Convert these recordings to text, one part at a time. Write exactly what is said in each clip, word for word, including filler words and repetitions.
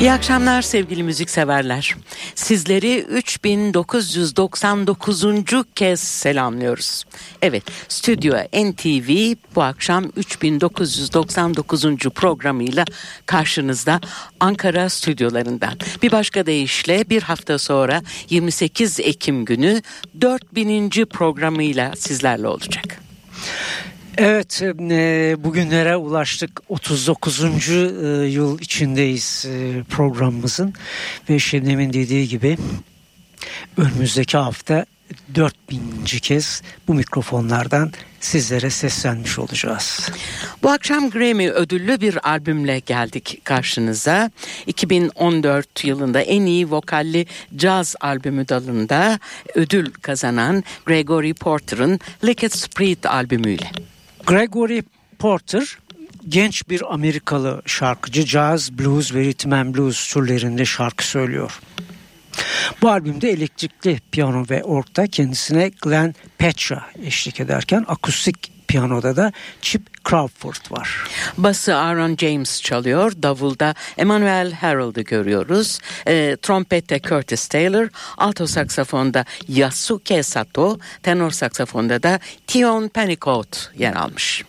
İyi akşamlar sevgili müzikseverler. Sizleri üç bin dokuz yüz doksan dokuz. kez selamlıyoruz. Evet, Stüdyo N T V bu akşam üç bin dokuz yüz doksan dokuz. programıyla karşınızda, Ankara stüdyolarından. Bir başka deyişle bir hafta sonra yirmi sekiz Ekim günü dört binin. programıyla sizlerle olacak. Evet, bugünlere ulaştık. otuz dokuzuncu yıl içindeyiz programımızın ve Şebnem'in dediği gibi önümüzdeki hafta dört bin. kez bu mikrofonlardan sizlere seslenmiş olacağız. Bu akşam Grammy ödüllü bir albümle geldik karşınıza. iki bin on dört yılında en iyi vokalli caz albümü dalında ödül kazanan Gregory Porter'ın Liquid Spirit albümüyle. Gregory Porter genç bir Amerikalı şarkıcı, caz, blues ve rhythm and blues türlerinde şarkı söylüyor. Bu albümde elektrikli piyano ve orgda kendisine Glenn Petra eşlik ederken akustik piyanoda da Chip Crawford var. Bası Aaron James çalıyor, davulda Emmanuel Harold'u görüyoruz, e, trompette Curtis Taylor, alto saksafonda Yasuke Sato, tenor saksafonda da Tivon Pennicott yer almış.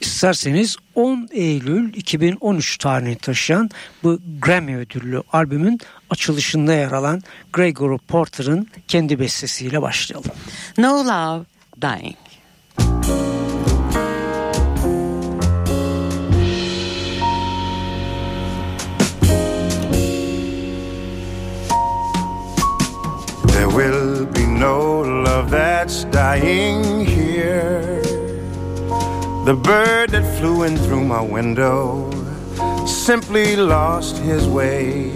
İsterseniz on Eylül iki bin on üç tarihini taşıyan bu Grammy ödüllü albümün açılışında yer alan Gregory Porter'ın kendi bestesiyle başlayalım. No Love Dying. There will be no love that's dying here. The bird that flew in through my window simply lost his way.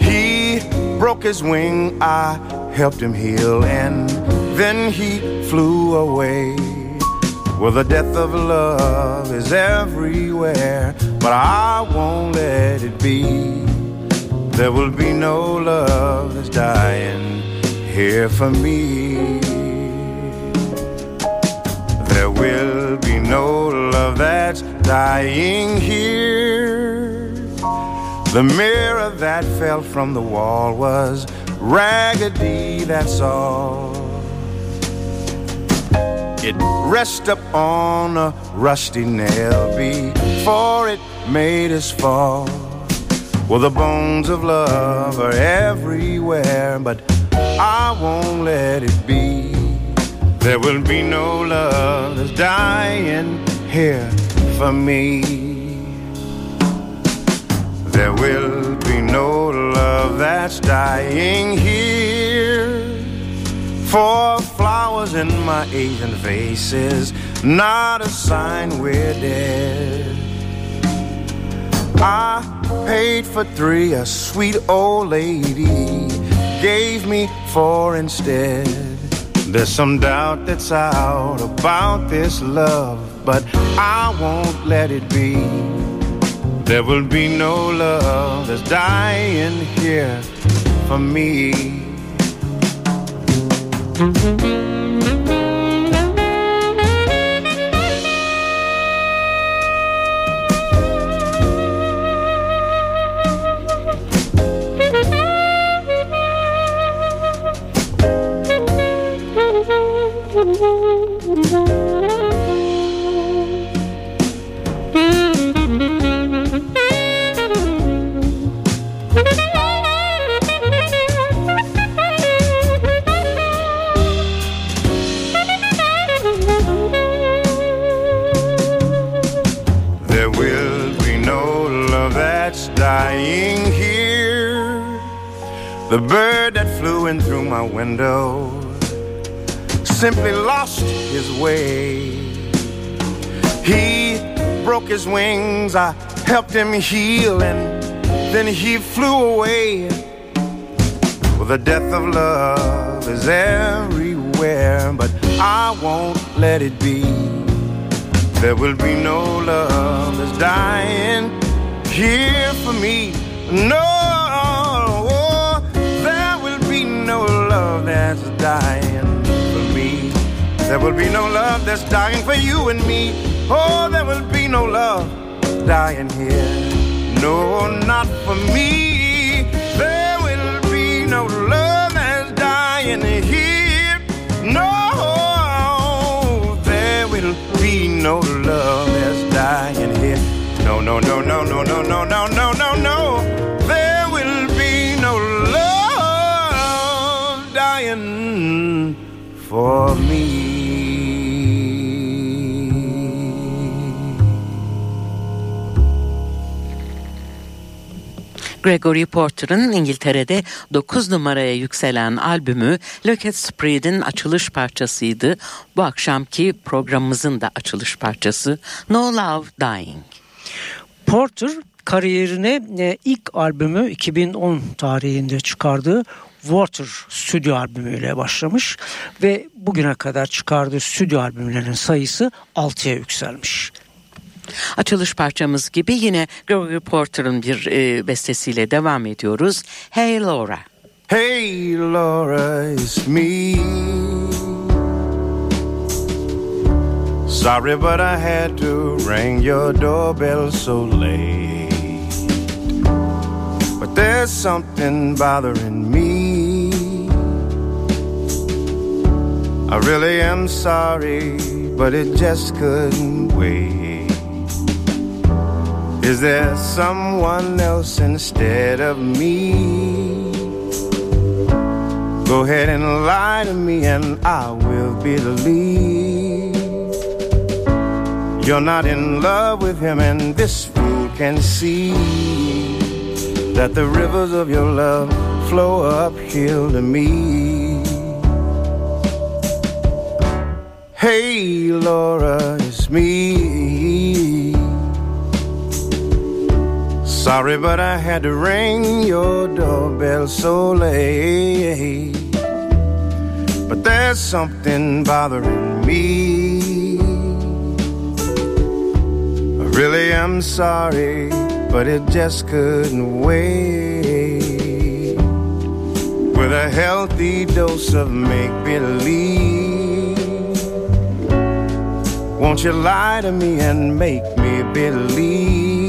He broke his wing, I helped him heal, and then he flew away. Well, the death of love is everywhere, but I won't let it be. There will be no love that's dying here for me. There will be no love that's dying here. The mirror that fell from the wall was raggedy, that's all. It rests up on a rusty nail before it made us fall. Well, the bones of love are everywhere, but I won't let it be. There will be no love that's dying here for me. There will be no love that's dying here. For flowers in my Asian vase is not a sign we're dead. I paid for three, a sweet old lady gave me four instead. There's some doubt that's out about this love, but I won't let it be. There will be no love that's dying here for me. Dying here. The bird that flew in through my window simply lost his way. He broke his wings, I helped him heal, and then he flew away. Well, the death of love is everywhere, but I won't let it be. There will be no love that's dying here for me. No, oh, there will be no love that's dying for me. There will be no love that's dying for you and me. Oh, there will be no love dying here. No, not for me. There will be no love that's dying here. No, there will be no love that's dying here. No, no, no, no, no, no, no, no, no, no, no. There will be no love dying for me. Gregory Porter'ın İngiltere'de dokuz numaraya yükselen albümü Liquid Spirit'in açılış parçasıydı. Bu akşamki programımızın da açılış parçası No Love Dying. Porter kariyerine ilk albümü iki bin on tarihinde çıkardığı Water stüdyo albümüyle başlamış ve bugüne kadar çıkardığı stüdyo albümlerinin sayısı altıya yükselmiş. Açılış parçamız gibi yine Gregory Porter'ın bir e, bestesiyle devam ediyoruz. Hey Laura. Hey Laura, it's me. Sorry but I had to ring your doorbell so late. But there's something bothering me. I really am sorry but it just couldn't wait. Is there someone else instead of me? Go ahead and lie to me and I will believe. You're not in love with him and this fool can see that the rivers of your love flow uphill to me. Hey Laura, it's me. Sorry, but I had to ring your doorbell so late. But there's something bothering me. I really am sorry, but it just couldn't wait. With a healthy dose of make-believe, won't you lie to me and make me believe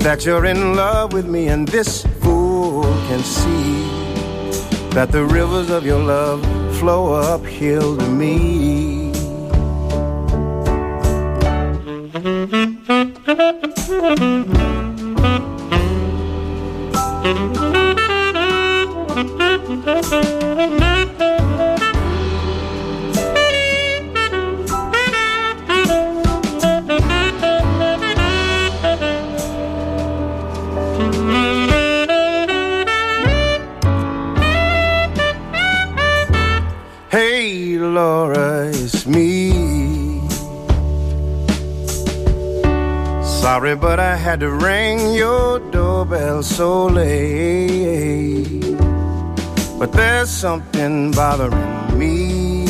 that you're in love with me and this fool can see that the rivers of your love flow uphill to me. Sorry, but I had to ring your doorbell so late. But there's something bothering me.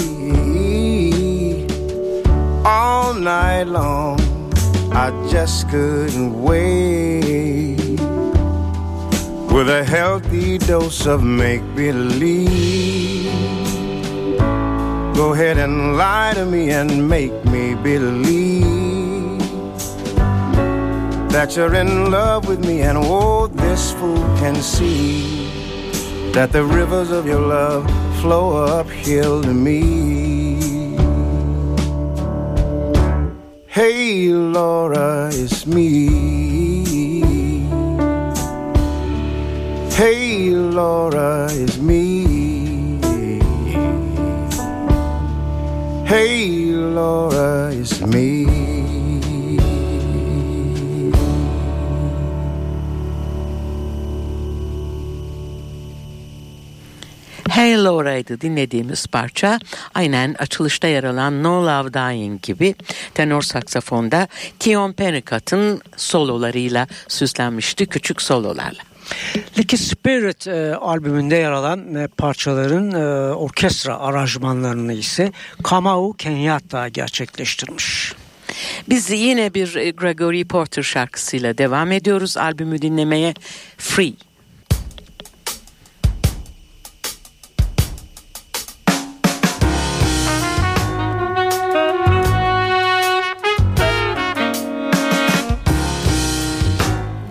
All night long, I just couldn't wait. With a healthy dose of make-believe, go ahead and lie to me and make me believe that you're in love with me and oh, this fool can see that the rivers of your love flow uphill to me. Hey Laura, it's me. Hey Laura, it's me. Hey Laura, it's me. Hey Laura'ydı dinlediğimiz parça. Aynen açılışta yer alan No Love Dying gibi tenor saksafonda Tivon Pennicott'ın sololarıyla süslenmişti, küçük sololarla. Liquid Spirit e, albümünde yer alan e, parçaların e, orkestra aranjmanlarını ise Kamau Kenyatta gerçekleştirmiş. Biz yine bir Gregory Porter şarkısıyla devam ediyoruz albümü dinlemeye. Free.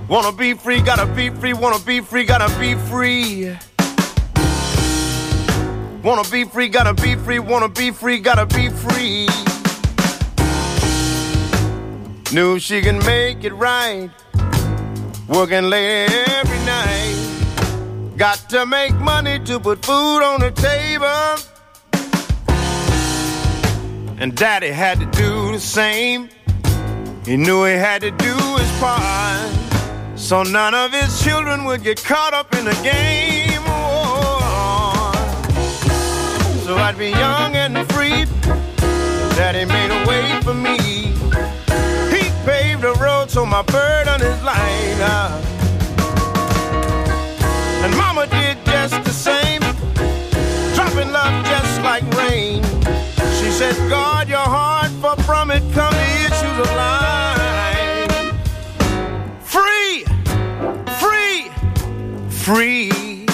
Wanna be free, gotta be free, wanna be free, gotta be free. Wanna be free, gotta be free, wanna be free, gotta be free. Knew she can make it right, working late every night. Got to make money to put food on the table. And Daddy had to do the same. He knew he had to do his part, so none of his children would get caught up in the game. Oh, so I'd be young and free. Daddy made a way for me. He paved the road so my burden is light. And Mama did just the same, dropping love just like rain. She said, guard your heart, for from it come the issues of life. Free, free, free.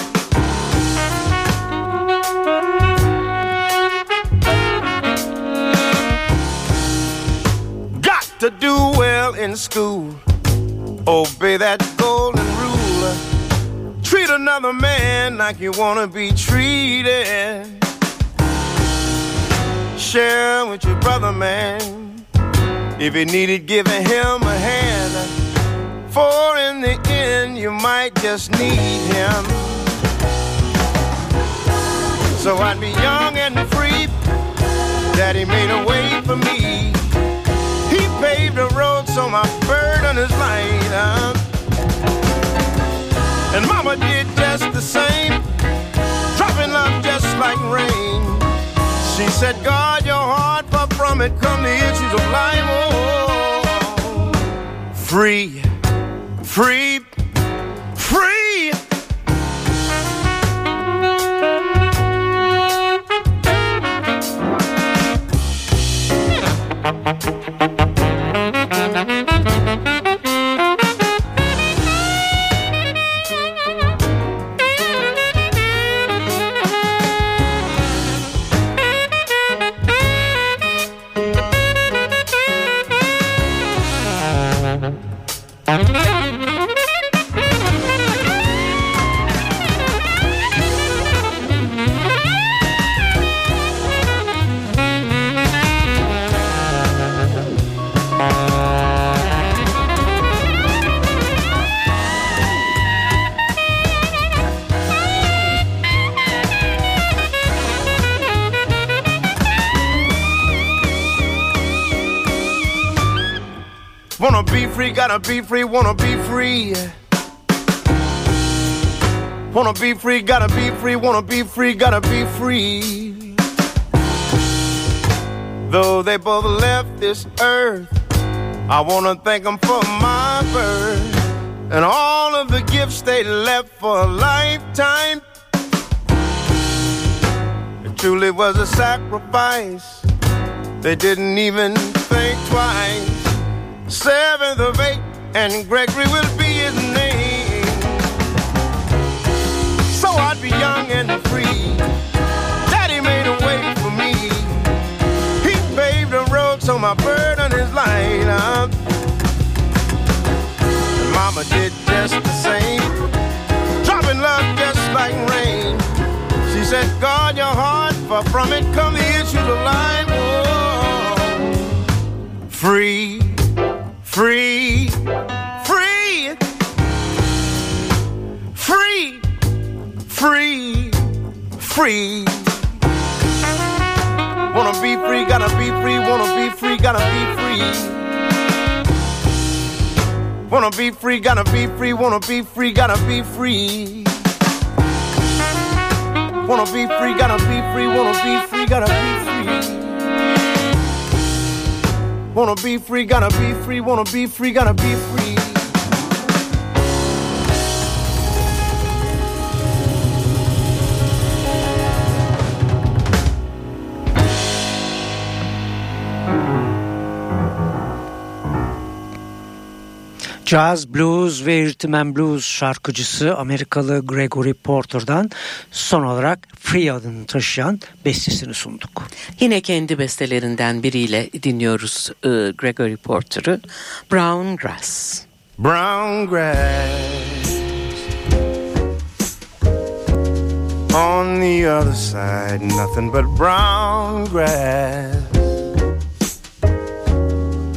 Got to do well in school, obey that golden rule. Treat another man like you want to be treated. Share with your brother, man. If it needed giving him a hand, for in the end you might just need him. So I'd be young and free. Daddy made a way for me. He paved the road so my burden is lighter. And Mama did just the same, dropping love just like rain. She said, guard your heart, for from it come the issues of life. Oh, free, free, free. Wanna be free, gotta be free, wanna be free. Wanna be free, gotta be free, wanna be free, gotta be free. Though they both left this earth, I wanna thank them for my birth and all of the gifts they left for a lifetime. It truly was a sacrifice, they didn't even think twice. Seventh of eight, and Gregory will be his name. So I'd be young and free. Daddy made a way for me. He paved the road so my burden is light up. And Mama did just the same, dropping love just like rain. She said, guard your heart, for from it come the issues of life. Oh, free. Free, free, free, free, free. Wanna be free, gotta be free, wanna be free, gotta be free. Wanna be free, gotta be free, wanna be free, gotta be free. Wanna be free, gotta be free, wanna be free, gotta be free. Wanna be free, gotta be free, wanna be free, gotta be free. Jazz, blues ve rhythm and blues şarkıcısı Amerikalı Gregory Porter'dan son olarak Free adını taşıyan bestesini sunduk. Yine kendi bestelerinden biriyle dinliyoruz Gregory Porter'ı. Brown Grass. Brown grass on the other side, nothing but brown grass.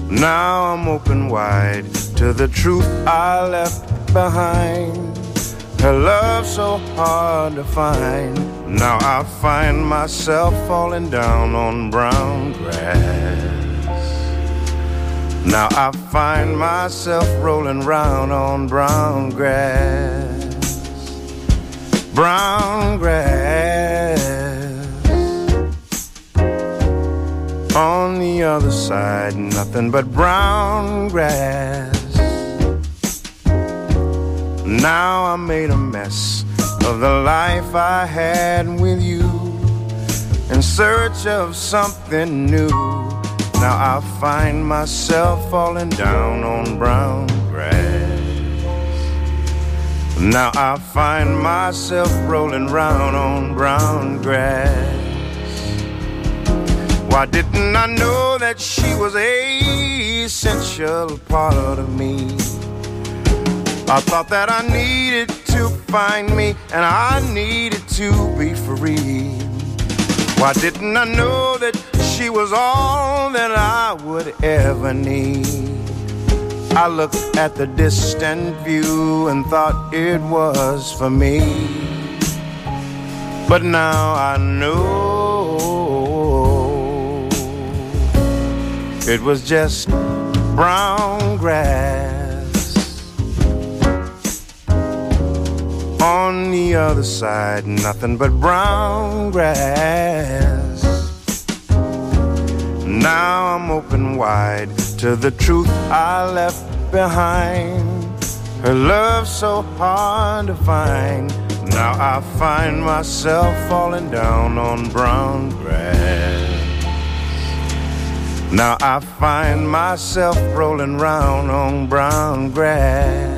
Now I'm open wide to the truth I left behind. Her love so hard to find. Now I find myself falling down on brown grass. Now I find myself rolling round on brown grass. Brown grass on the other side, nothing but brown grass. Now I made a mess of the life I had with you, in search of something new. Now I find myself falling down on brown grass. Now I find myself rolling round on brown grass. Why didn't I know that she was an essential part of me? I thought that I needed to find me, and I needed to be free. Why didn't I know that she was all that I would ever need? I looked at the distant view and thought it was for me. But now I know it was just brown grass on the other side, nothing but brown grass. Now I'm open wide to the truth I left behind. Her love so hard to find. Now I find myself falling down on brown grass. Now I find myself rolling round on brown grass.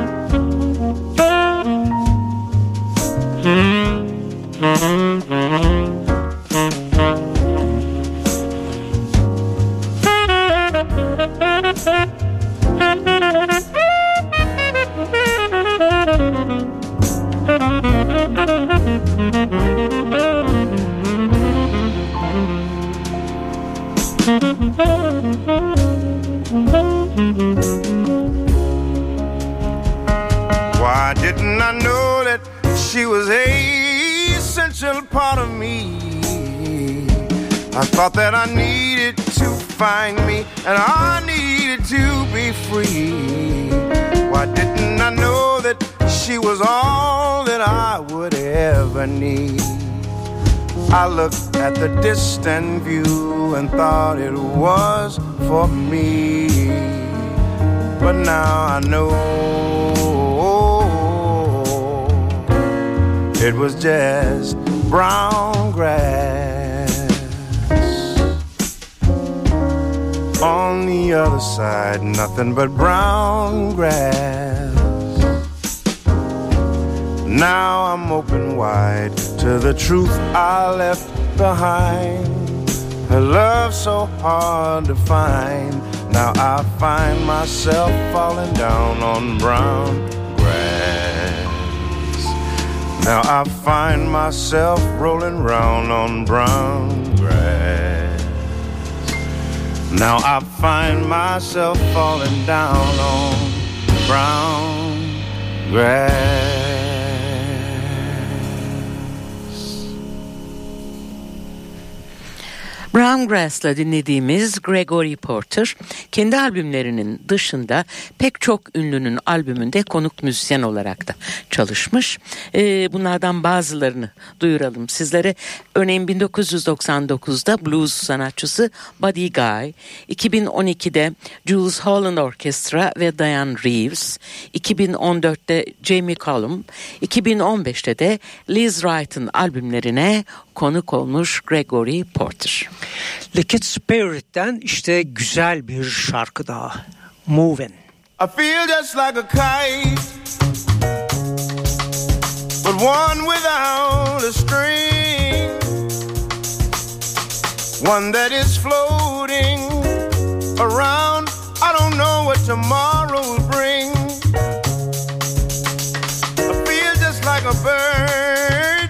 Why didn't I know that she was an essential part of me? I thought that I needed to find me, and I needed to be free. Why didn't I know that she was all that I would ever need? I looked at the distant view and thought it was for me. But now I know it was just brown grass on the other side, nothing but brown grass. Now I'm open wide to the truth I left behind. Her love so hard to find. Now I find myself falling down on brown grass. Now I find myself rolling round on brown grass. Now I find myself falling down on brown grass. Browngrass'la dinlediğimiz Gregory Porter, kendi albümlerinin dışında pek çok ünlünün albümünde konuk müzisyen olarak da çalışmış. Ee, bunlardan bazılarını duyuralım sizlere. Örneğin bin dokuz yüz doksan dokuzda blues sanatçısı Buddy Guy, iki bin on ikide Jules Holland Orchestra ve Diane Reeves, iki bin on dörtte Jamie Column, iki bin on beşte de Liz Wright'ın albümlerine konuk olmuş Gregory Porter. Liquid Spirit'ten işte güzel bir şarkı daha. Moving. I feel just like a kite, but one without a string, one that is floating around. I don't know what tomorrow will bring. I feel just like a bird,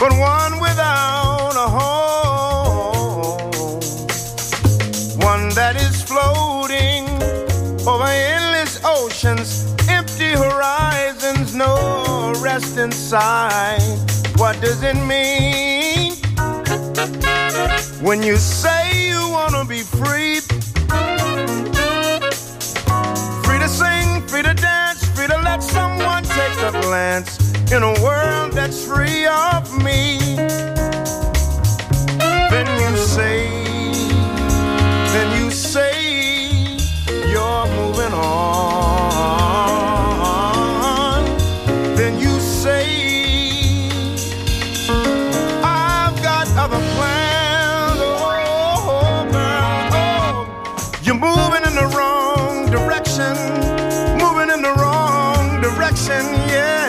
but one without a home, one that is floating over endless oceans, empty horizons, no rest in sight. What does it mean when you say you wanna be free? Free to sing, free to dance, free to let someone take a glance in a world that's free of me. Then you say, then you say you're moving on. Then you say I've got other plans. Oh, girl, oh, you're moving in the wrong direction, moving in the wrong direction, yeah.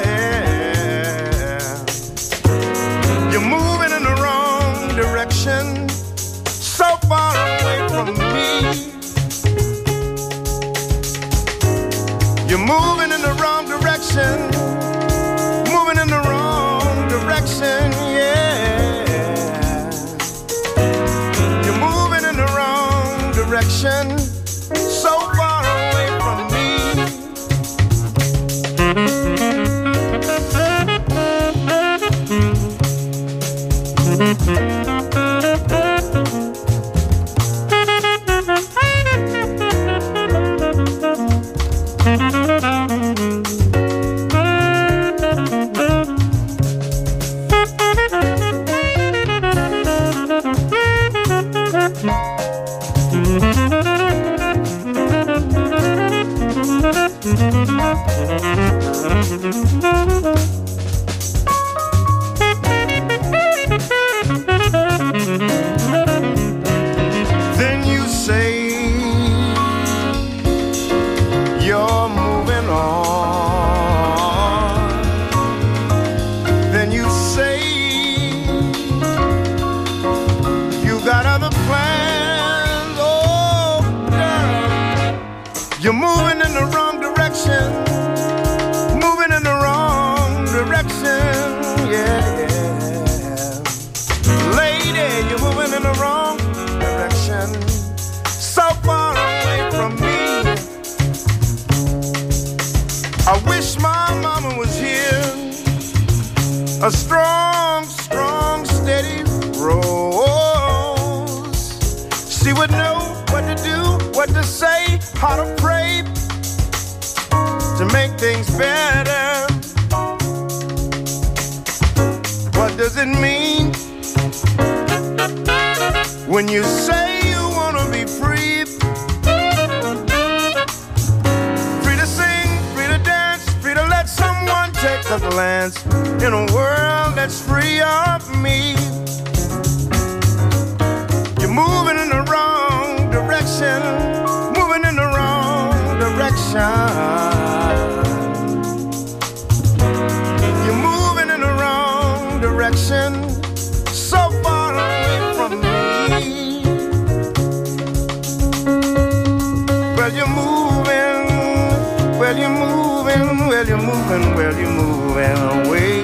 You're moving in the wrong direction, so far away from me. You're moving in the wrong direction, moving in the wrong direction, yeah. You're moving in the wrong direction, so far away from me. A strong, strong, steady rose. She would know what to do, what to say, how to pray to make things better. What does it mean when you say you wanna be free? Free to sing, free to dance, free to let someone take a glance in a world that's free of me. You're moving in the wrong direction, moving in the wrong direction. You're moving in the wrong direction, so far away from me. Well, you're moving, well, you're moving, well, you're moving, well, you're moving away.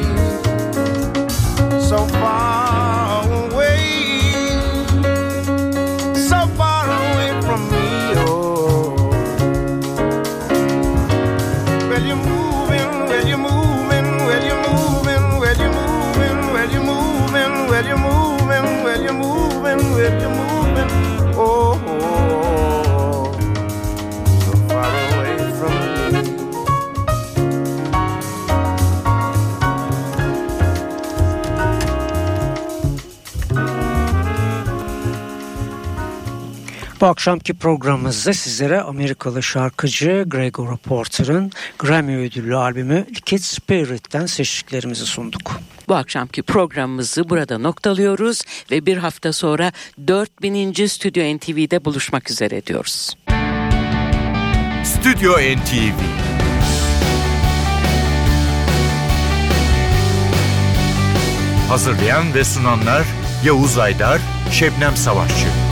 So far away, so far away from me, oh. Well, you're moving, well, you're moving, well, you're moving, well, you're moving, well, you're moving, well, you're moving, well, you're Bu akşamki programımızda sizlere Amerikalı şarkıcı Gregory Porter'ın Grammy ödüllü albümü Liquid Spirit'ten seçtiklerimizi sunduk. Bu akşamki programımızı burada noktalıyoruz ve bir hafta sonra dört binin. Stüdyo N T V'de buluşmak üzere diyoruz. Stüdyo N T V hazırlayan ve sunanlar Yavuz Aydar, Şebnem Savaşçı.